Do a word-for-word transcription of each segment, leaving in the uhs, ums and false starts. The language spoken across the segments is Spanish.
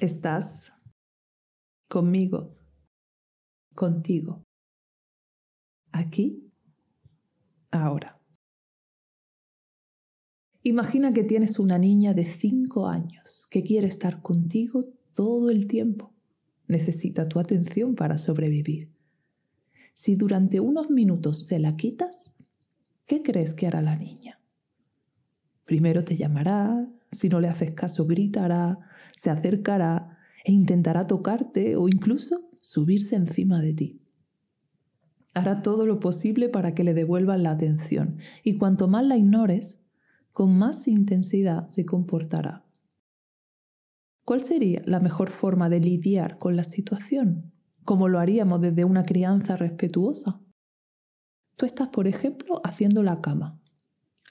estás conmigo, contigo, aquí, ahora. Imagina que tienes una niña de cinco años que quiere estar contigo todo el tiempo. Necesita tu atención para sobrevivir. Si durante unos minutos se la quitas, ¿qué crees que hará la niña? Primero te llamará, si no le haces caso gritará, se acercará e intentará tocarte o incluso subirse encima de ti. Hará todo lo posible para que le devuelvas la atención y cuanto más la ignores, con más intensidad se comportará. ¿Cuál sería la mejor forma de lidiar con la situación? ¿Cómo lo haríamos desde una crianza respetuosa? Tú estás, por ejemplo, haciendo la cama.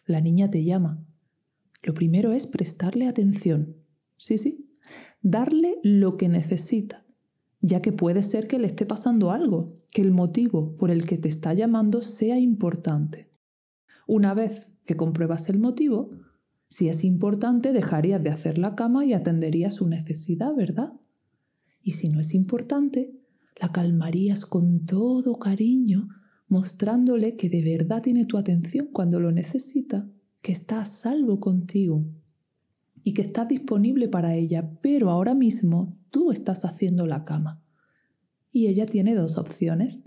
La niña te llama. Lo primero es prestarle atención. Sí, sí. Darle lo que necesita, ya que puede ser que le esté pasando algo, que el motivo por el que te está llamando sea importante. Una vez que compruebas el motivo, si es importante, dejarías de hacer la cama y atenderías su necesidad, ¿verdad? Y si no es importante, la calmarías con todo cariño, mostrándole que de verdad tiene tu atención cuando lo necesita, que está a salvo contigo y que estás disponible para ella, pero ahora mismo tú estás haciendo la cama. Y ella tiene dos opciones.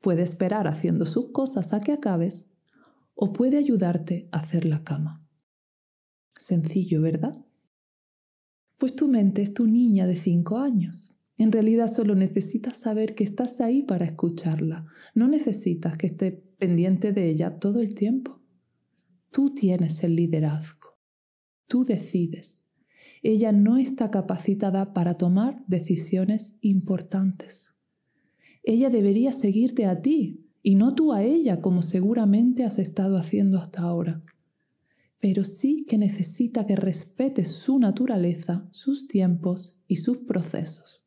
Puede esperar haciendo sus cosas a que acabes o puede ayudarte a hacer la cama. Sencillo, ¿verdad? Pues tu mente es tu niña de cinco años. En realidad solo necesitas saber que estás ahí para escucharla. No necesitas que estés pendiente de ella todo el tiempo. Tú tienes el liderazgo. Tú decides. Ella no está capacitada para tomar decisiones importantes. Ella debería seguirte a ti y no tú a ella, como seguramente has estado haciendo hasta ahora. Pero sí que necesita que respetes su naturaleza, sus tiempos y sus procesos.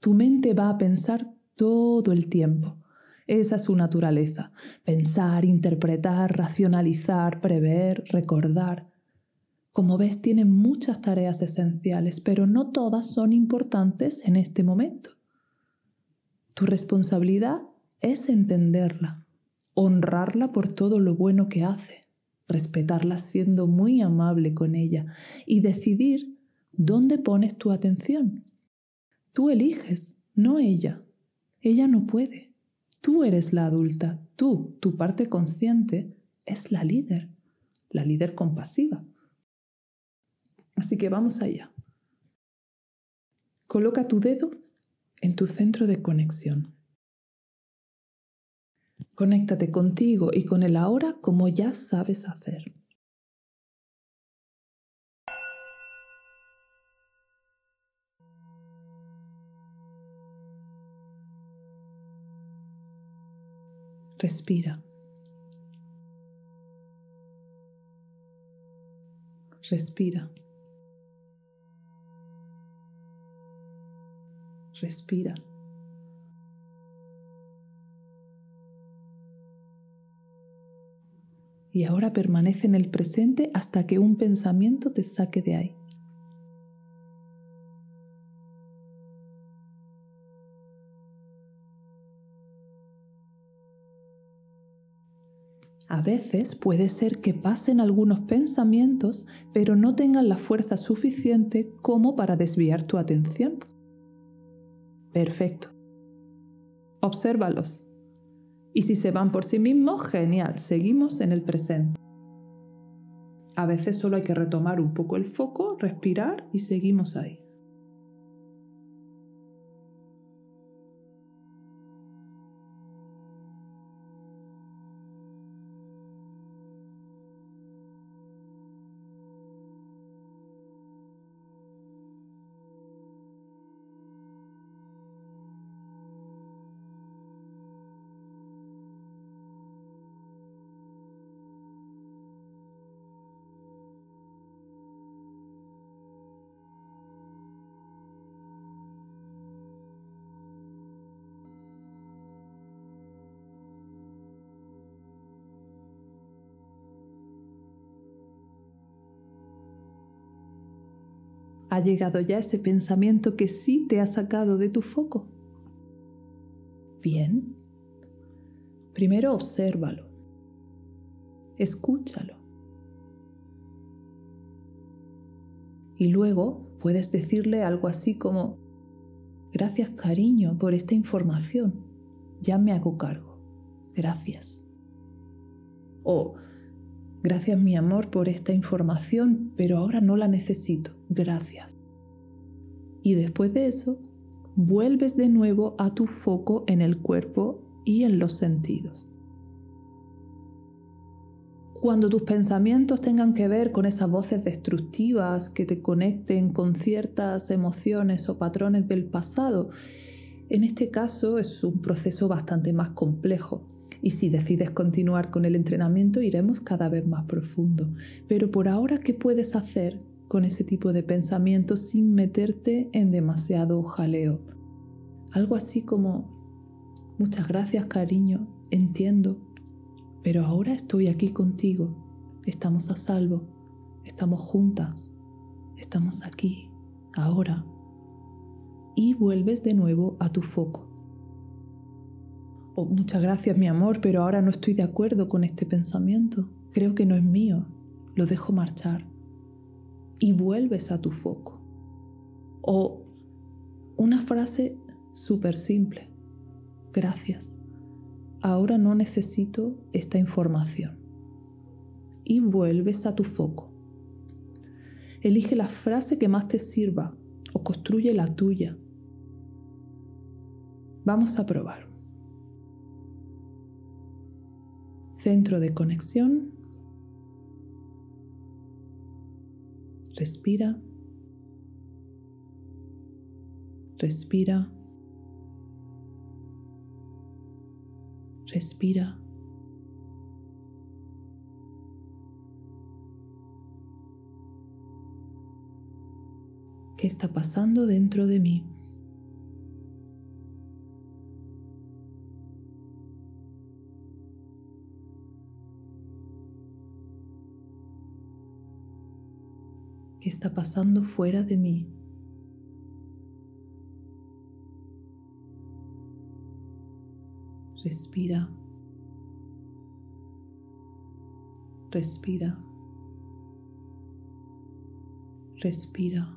Tu mente va a pensar todo el tiempo. Esa es su naturaleza. Pensar, interpretar, racionalizar, prever, recordar. Como ves, tiene muchas tareas esenciales, pero no todas son importantes en este momento. Tu responsabilidad es entenderla, honrarla por todo lo bueno que hace, respetarla siendo muy amable con ella y decidir dónde pones tu atención. Tú eliges, no ella. Ella no puede. Tú eres la adulta. Tú, tu parte consciente, es la líder. La líder compasiva. Así que vamos allá. Coloca tu dedo en tu centro de conexión. Conéctate contigo y con el ahora como ya sabes hacer. Respira. Respira. Respira. Y ahora permanece en el presente hasta que un pensamiento te saque de ahí. A veces puede ser que pasen algunos pensamientos, pero no tengan la fuerza suficiente como para desviar tu atención. Perfecto. Obsérvalos. Y si se van por sí mismos, genial, seguimos en el presente. A veces solo hay que retomar un poco el foco, respirar y seguimos ahí. ¿Ha llegado ya ese pensamiento que sí te ha sacado de tu foco? Bien. Primero obsérvalo. Escúchalo. Y luego puedes decirle algo así como: gracias, cariño, por esta información. Ya me hago cargo. Gracias. O: gracias, mi amor, por esta información, pero ahora no la necesito. Gracias. Y después de eso, vuelves de nuevo a tu foco en el cuerpo y en los sentidos. Cuando tus pensamientos tengan que ver con esas voces destructivas que te conecten con ciertas emociones o patrones del pasado, en este caso es un proceso bastante más complejo. Y si decides continuar con el entrenamiento, iremos cada vez más profundo. Pero por ahora, ¿qué puedes hacer con ese tipo de pensamientos sin meterte en demasiado jaleo? Algo así como: muchas gracias, cariño, entiendo. Pero ahora estoy aquí contigo, estamos a salvo, estamos juntas, estamos aquí, ahora. Y vuelves de nuevo a tu foco. O: muchas gracias, mi amor, pero ahora no estoy de acuerdo con este pensamiento, creo que no es mío, lo dejo marchar. Y vuelves a tu foco. O una frase súper simple: gracias. Ahora no necesito esta información. Y vuelves a tu foco. Elige la frase que más te sirva o construye la tuya. Vamos a probar. Centro de conexión. Respira. Respira. Respira. ¿Qué está pasando dentro de mí? ¿Qué está pasando fuera de mí? Respira, respira, respira.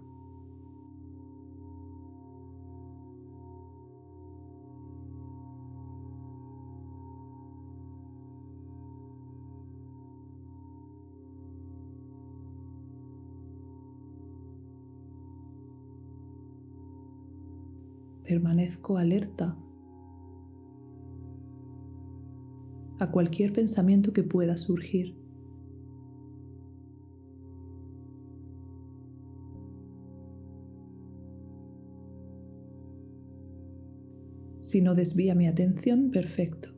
Permanezco alerta a cualquier pensamiento que pueda surgir. Si no desvía mi atención, perfecto.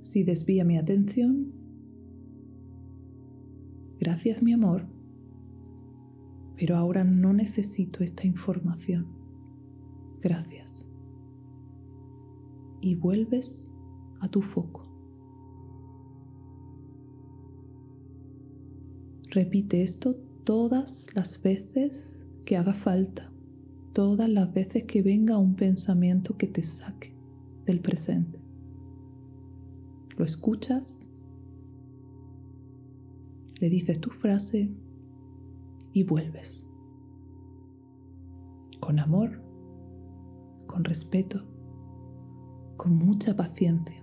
Si desvía mi atención, gracias, mi amor. Pero ahora no necesito esta información. Gracias. Y vuelves a tu foco. Repite esto todas las veces que haga falta, todas las veces que venga un pensamiento que te saque del presente. Lo escuchas, le dices tu frase, y vuelves. Con amor, con respeto, con mucha paciencia.